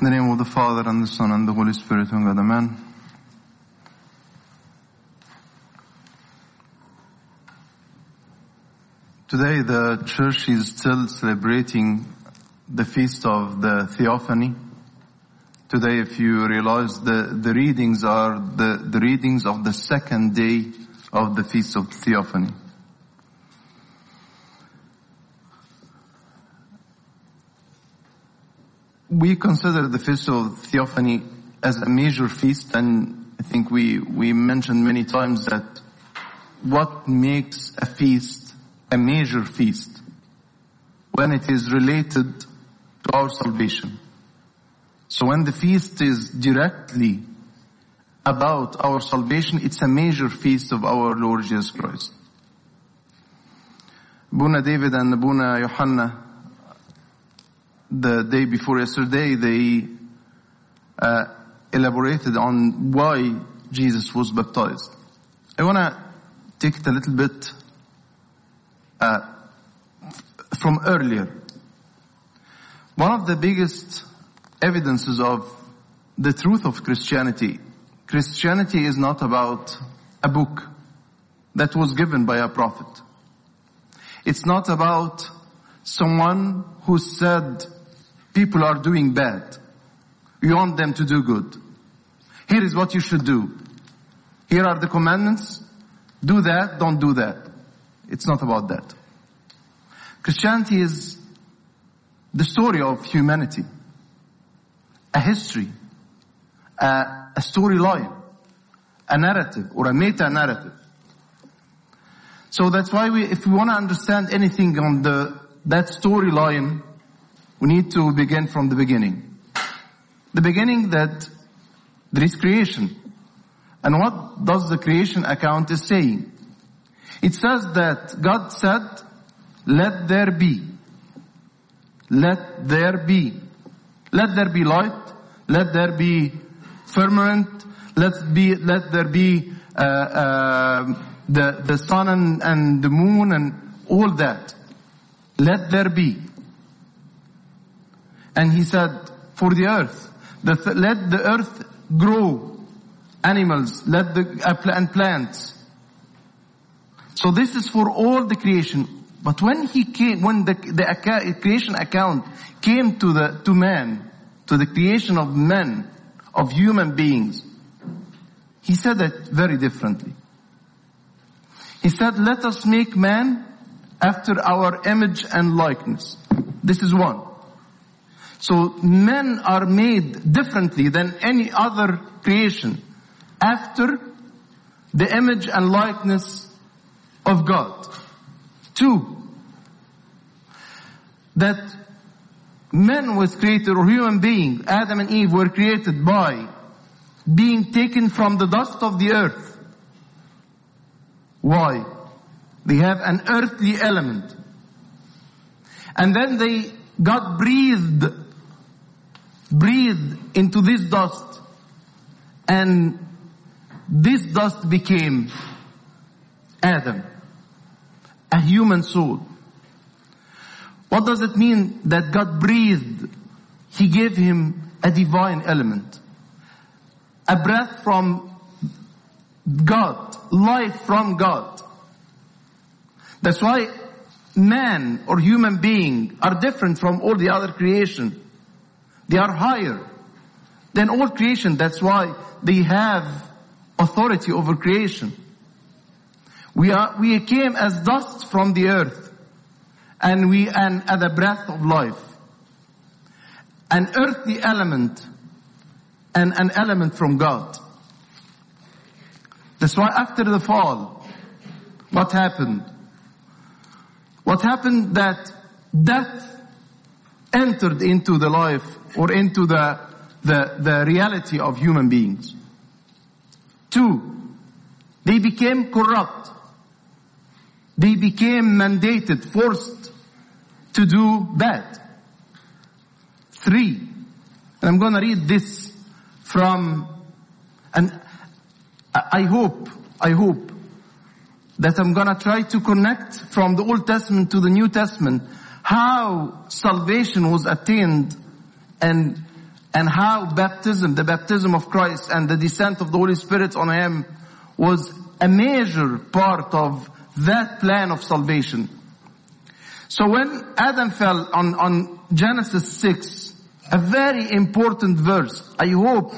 In the name of the Father, and the Son, and the Holy Spirit, one God, amen. Today the Church is still celebrating the feast of the Theophany. Today, if you realize, the readings are the readings of the second day of the Feast of Theophany. We consider the Feast of Theophany as a major feast, and I think we mentioned many times that what makes a feast a major feast? When it is related to our salvation. So when the feast is directly about our salvation, it's a major feast of our Lord Jesus Christ. Abuna David and Abuna Johanna, the day before yesterday, they elaborated on why Jesus was baptized. I want to take it a little bit from earlier. One of the biggest evidences of the truth of Christianity. Christianity is not about a book that was given by a prophet. It's not about someone who said, people are doing bad. You want them to do good. Here is what you should do. Here are the commandments. Do that, don't do that. It's not about that. Christianity is the story of humanity. A history, a storyline, a narrative, or a meta-narrative. So that's why if we want to understand anything on that storyline, we need to begin from the beginning. The beginning that there is creation. And what does the creation account is saying? It says that God said, let there be. Let there be. Let there be light. Let there be firmament. Let there be the sun and the moon and all that. Let there be. And he said, for the earth, let the earth grow animals, and plants. So this is for all the creation. But when he came, when the creation account came to man, to the creation of men, of human beings, he said that very differently. He said, let us make man after our image and likeness. This is one. So men are made differently than any other creation after the image and likeness of God. Two, that man was created, or human being, Adam and Eve were created by being taken from the dust of the earth. Why? They have an earthly element. And then they got breathed into this dust. And this dust became Adam. A human soul. What does it mean that God breathed? He gave him a divine element. A breath from God. Life from God. That's why man or human being are different from all the other creation. They are higher than all creation. That's why they have authority over creation. We came as dust from the earth, and at the breath of life. An earthly element, and an element from God. That's why after the fall, what happened? What happened that death entered into the life, or into the reality of human beings. Two, they became corrupt. They became mandated, forced to do bad. Three, and I'm going to read this from, and I hope that I'm going to try to connect from the Old Testament to the New Testament how salvation was attained and and how baptism, the baptism of Christ and the descent of the Holy Spirit on him was a major part of that plan of salvation. So when Adam fell on Genesis 6, a very important verse, I hope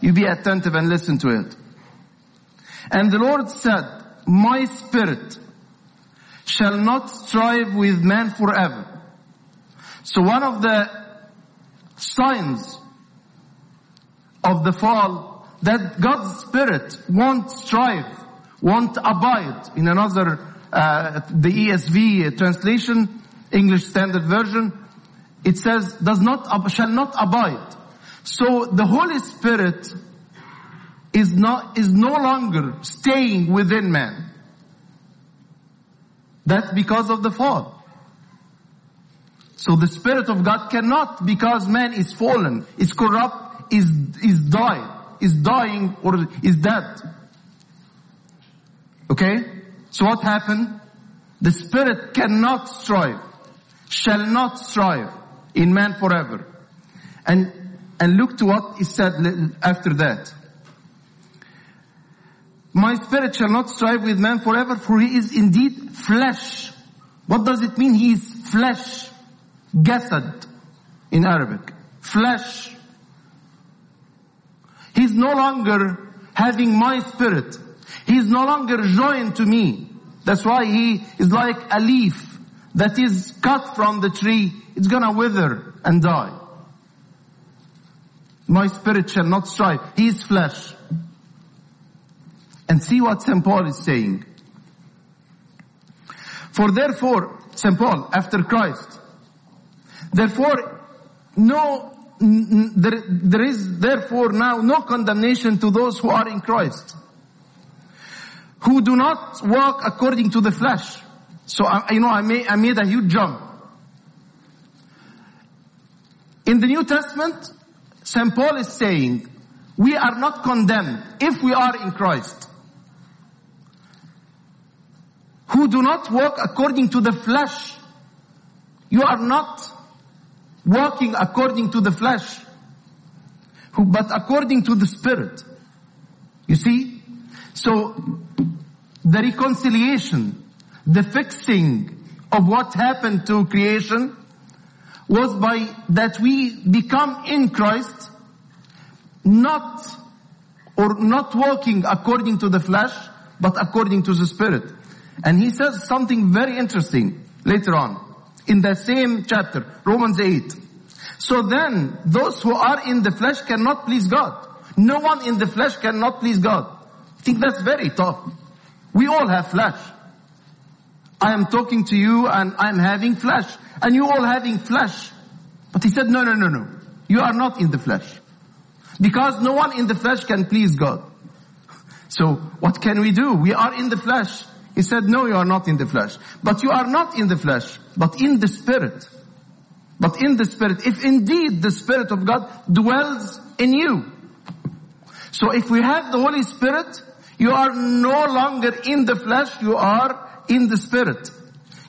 you be attentive and listen to it. And the Lord said, my spirit shall not strive with man forever. So one of the signs of the fall, that God's spirit won't strive, won't abide. In another, the ESV translation, English Standard Version, it says, shall not abide. So the Holy Spirit is no longer staying within man. That's because of the fall. So the Spirit of God cannot, because man is fallen, is corrupt, is dying, or is dead. Okay? So what happened? The Spirit cannot strive, shall not strive in man forever. And look to what is said after that. My spirit shall not strive with man forever, for he is indeed flesh. What does it mean? He is flesh. Jasad in Arabic. Flesh. He's no longer having my spirit. He's no longer joined to me. That's why he is like a leaf that is cut from the tree. It's gonna wither and die. My spirit shall not strive. He is flesh. And see what St. Paul is saying. For therefore, St. Paul, after Christ, there is therefore now no condemnation to those who are in Christ, who do not walk according to the flesh. So, I made a huge jump. In the New Testament, St. Paul is saying, we are not condemned if we are in Christ, who do not walk according to the flesh. You are not walking according to the flesh, but according to the Spirit. You see? So, the reconciliation, the fixing of what happened to creation was by that we become in Christ, not walking according to the flesh, but according to the Spirit. And he says something very interesting later on. In the same chapter, Romans 8. So then, those who are in the flesh cannot please God. No one in the flesh cannot please God. I think that's very tough. We all have flesh. I am talking to you and I'm having flesh. And you all having flesh. But he said, no. You are not in the flesh. Because no one in the flesh can please God. So, what can we do? We are in the flesh. He said, no, you are not in the flesh. But you are not in the flesh, but in the Spirit. But in the Spirit, if indeed the Spirit of God dwells in you. So if we have the Holy Spirit, you are no longer in the flesh, you are in the Spirit.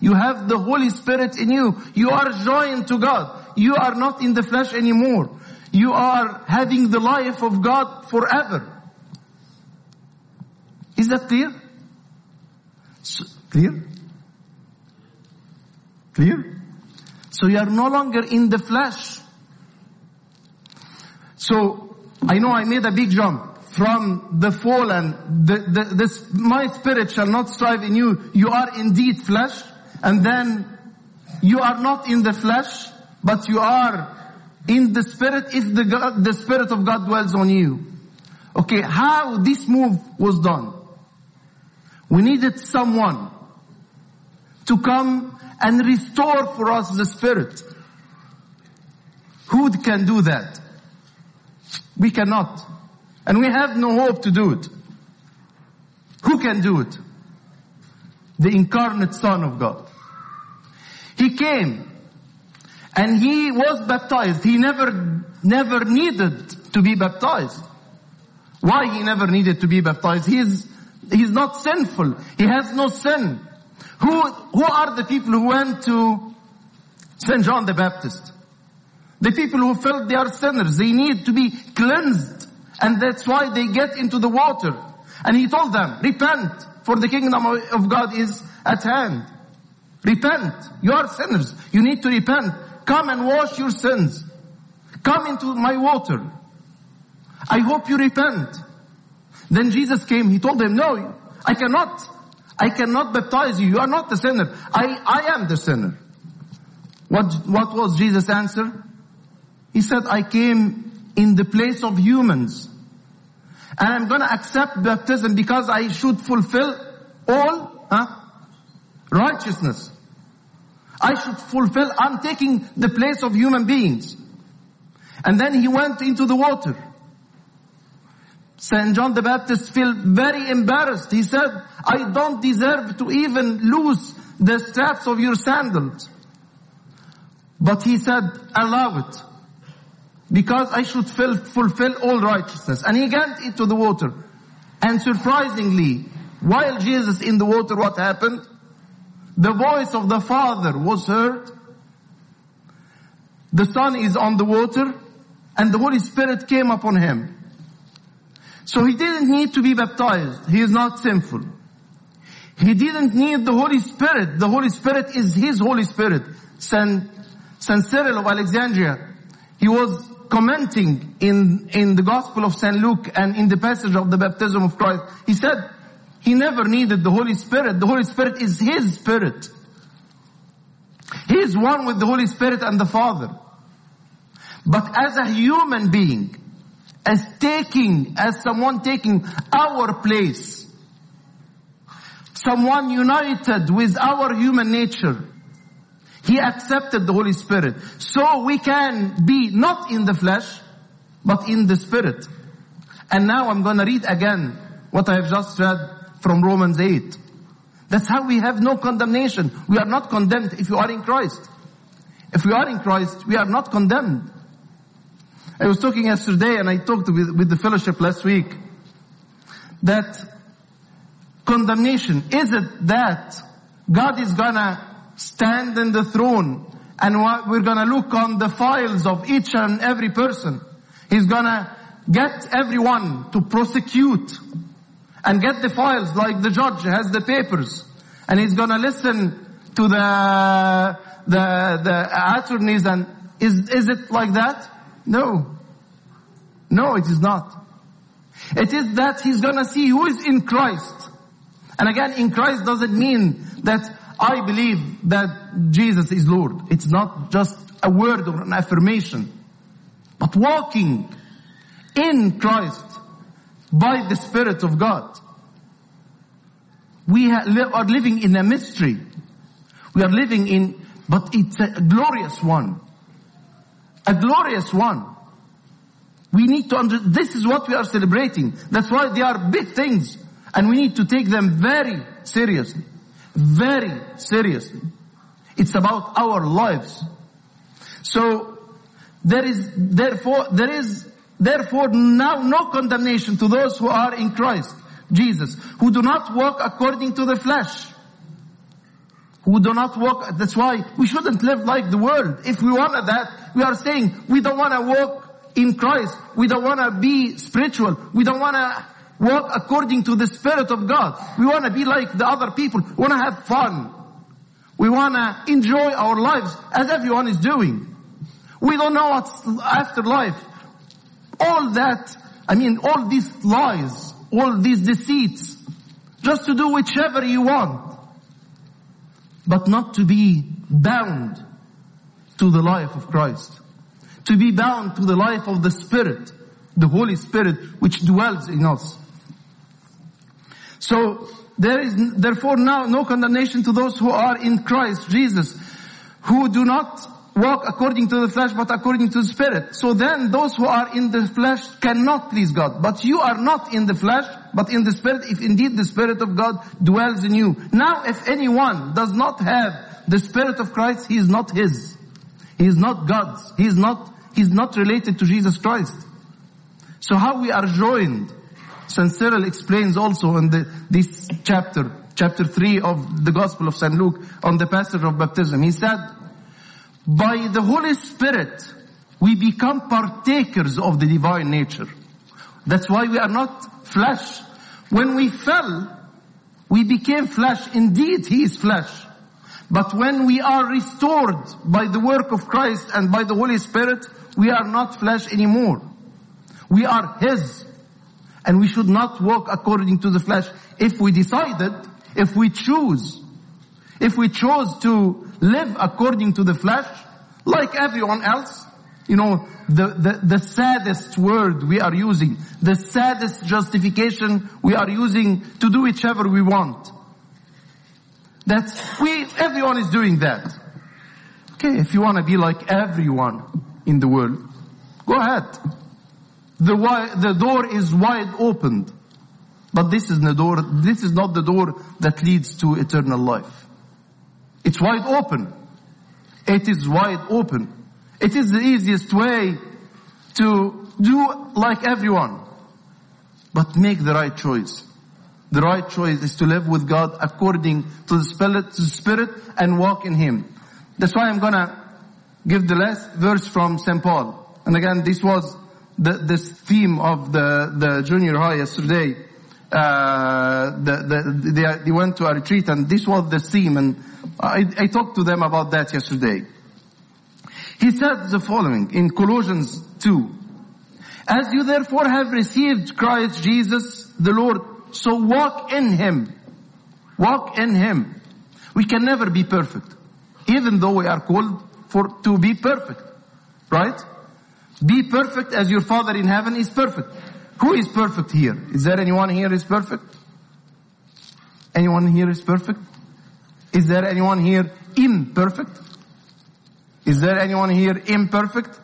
You have the Holy Spirit in you. You are joined to God. You are not in the flesh anymore. You are having the life of God forever. Is that clear? Clear? So you are no longer in the flesh. So, I know I made a big jump from the fall and my spirit shall not strive in you. You are indeed flesh. And then you are not in the flesh, but you are in the Spirit if the Spirit of God dwells on you. Okay, how this move was done? We needed someone to come and restore for us the Spirit. Who can do that? We cannot. And we have no hope to do it. Who can do it? The incarnate Son of God. He came and he was baptized. He never needed to be baptized. Why he never needed to be baptized? He's not sinful. He has no sin. Who are the people who went to Saint John the Baptist? The people who felt they are sinners, they need to be cleansed. And that's why they get into the water. And he told them, repent, for the kingdom of God is at hand. Repent. You are sinners. You need to repent. Come and wash your sins. Come into my water. I hope you repent. Then Jesus came. He told them, no, I cannot. I cannot baptize you. You are not the sinner. I am the sinner. What was Jesus' answer? He said, I came in the place of humans. And I'm going to accept baptism because I should fulfill all righteousness. I should fulfill, I'm taking the place of human beings. And then he went into the water. Saint John the Baptist felt very embarrassed. He said, I don't deserve to even loose the straps of your sandals. But he said, allow it. Because I should fulfill all righteousness. And he went into the water. And surprisingly, while Jesus in the water, what happened? The voice of the Father was heard. The Son is on the water. And the Holy Spirit came upon him. So he didn't need to be baptized. He is not sinful. He didn't need the Holy Spirit. The Holy Spirit is his Holy Spirit. Saint Cyril of Alexandria, he was commenting in the Gospel of Saint Luke and in the passage of the baptism of Christ. He said he never needed the Holy Spirit. The Holy Spirit is his Spirit. He is one with the Holy Spirit and the Father. But as a human being, as someone taking our place, someone united with our human nature, he accepted the Holy Spirit. So we can be not in the flesh, but in the Spirit. And now I'm going to read again what I have just read from Romans 8. That's how we have no condemnation. We are not condemned if you are in Christ. If we are in Christ, we are not condemned. I was talking yesterday, and I talked with the fellowship last week, that condemnation, is it that God is going to stand in the throne and we're going to look on the files of each and every person? He's going to get everyone to prosecute and get the files, like the judge has the papers, and he's going to listen to the attorneys. And is it like that? No, it is not. It is that he's going to see who is in Christ. And again, in Christ doesn't mean that I believe that Jesus is Lord. It's not just a word or an affirmation. But walking in Christ by the Spirit of God. We are living in a mystery. We are living in, but it's a glorious one. A glorious one. We need to understand, this is what we are celebrating. That's why they are big things. And we need to take them very seriously. Very seriously. It's about our lives. So, there is therefore now no condemnation to those who are in Christ Jesus, who do not walk according to the flesh. Who do not walk, that's why we shouldn't live like the world. If we want that, we are saying we don't want to walk in Christ. We don't want to be spiritual. We don't want to walk according to the Spirit of God. We want to be like the other people. We want to have fun. We want to enjoy our lives as everyone is doing. We don't know what's afterlife. All these lies, all these deceits, just to do whichever you want. But not to be bound to the life of Christ. To be bound to the life of the Spirit, the Holy Spirit, which dwells in us. So, there is therefore now no condemnation to those who are in Christ Jesus, who do not walk according to the flesh, but according to the Spirit. So then, those who are in the flesh cannot please God. But you are not in the flesh, but in the Spirit, if indeed the Spirit of God dwells in you. Now, if anyone does not have the Spirit of Christ, he is not his. He is not God's. He is not related to Jesus Christ. So how we are joined, St. Cyril explains also in this chapter 3 of the Gospel of St. Luke, on the passage of baptism. He said, by the Holy Spirit We become partakers of the divine nature. That's why we are not flesh. When we fell, we became flesh. Indeed, he is flesh. But when we are restored by the work of Christ and by the Holy Spirit, we are not flesh anymore. We are his. And we should not walk according to the flesh. If we decided, if we chose to live according to the flesh, like everyone else, you know, the saddest word we are using, the saddest justification we are using to do whichever we want. Everyone is doing that. Okay, if you want to be like everyone in the world, go ahead. The door is wide opened. But this is not the door that leads to eternal life. It's wide open. It is wide open. It is the easiest way to do like everyone. But make the right choice. The right choice is to live with God according to the Spirit and walk in Him. That's why I'm going to give the last verse from Saint Paul. And again, this was this theme of the junior high yesterday. They went to a retreat and this was the theme. And I talked to them about that yesterday. He said the following in Colossians 2. As you therefore have received Christ Jesus the Lord, so walk in Him. Walk in Him. We can never be perfect, even though we are called to be perfect. Right? Be perfect as your Father in heaven is perfect. Who is perfect here? Is there anyone here is perfect? Anyone here is perfect? Is there anyone here imperfect? Is there anyone here imperfect?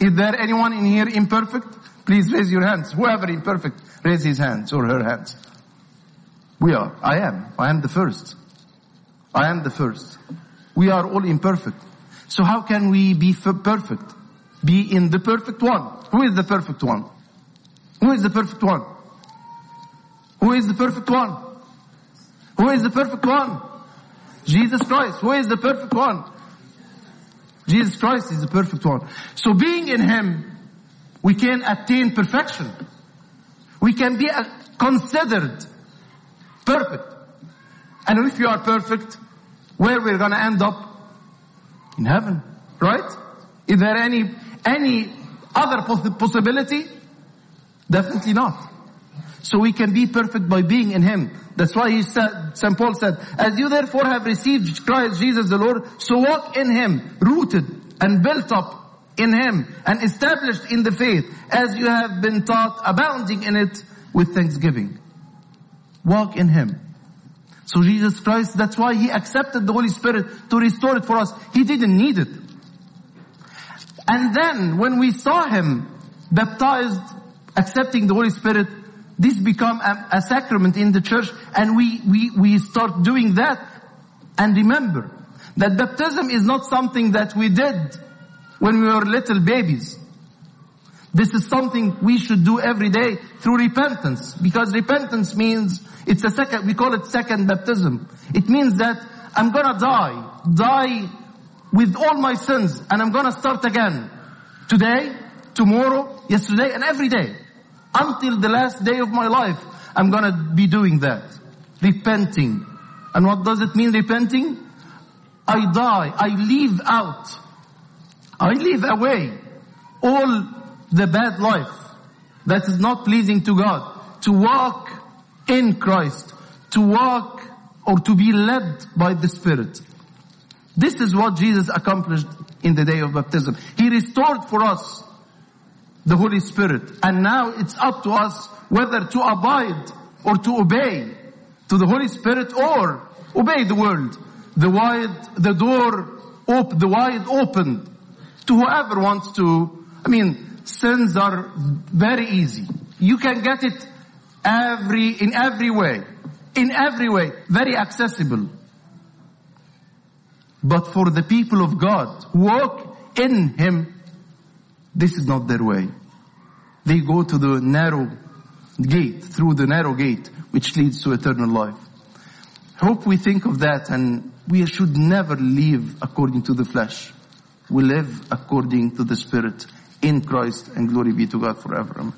Is there anyone in here imperfect? Please raise your hands. Whoever imperfect, raise his hands or her hands. We are. I am the first. I am the first. We are all imperfect. So how can we be perfect? Be in the perfect one. Who is the perfect one? Who is the perfect one? Who is the perfect one? Who is the perfect one? Jesus Christ. Who is the perfect one? Jesus Christ is the perfect one. So being in Him, we can attain perfection. We can be considered perfect. And if you are perfect, where we're going to end up? In heaven, right? Is there any other possibility? Definitely not. So we can be perfect by being in Him. That's why St. Paul said, as you therefore have received Christ Jesus the Lord, so walk in Him, rooted and built up in Him, and established in the faith, as you have been taught, abounding in it with thanksgiving. Walk in Him. So Jesus Christ, that's why He accepted the Holy Spirit to restore it for us. He didn't need it. And then when we saw Him baptized, accepting the Holy Spirit, this become a sacrament in the church, and we start doing that. And remember that baptism is not something that we did when we were little babies. This is something we should do every day through repentance, because repentance means it's a second. We call it second baptism. It means that I'm gonna die with all my sins, and I'm gonna start again today, tomorrow, yesterday, and every day. Until the last day of my life, I'm going to be doing that. Repenting. And what does it mean, repenting? I die. I leave out. I leave away all the bad life that is not pleasing to God. To walk in Christ. To walk or to be led by the Spirit. This is what Jesus accomplished in the day of baptism. He restored for us the Holy Spirit. And now it's up to us whether to abide or to obey to the Holy Spirit or obey the world. The wide opened to whoever wants to. I mean, sins are very easy. You can get it in every way, very accessible. But for the people of God, walk in Him. This is not their way. They go to the narrow gate, through the narrow gate, which leads to eternal life. Hope we think of that, and we should never live according to the flesh. we live according to the Spirit. In Christ, and glory be to God forever.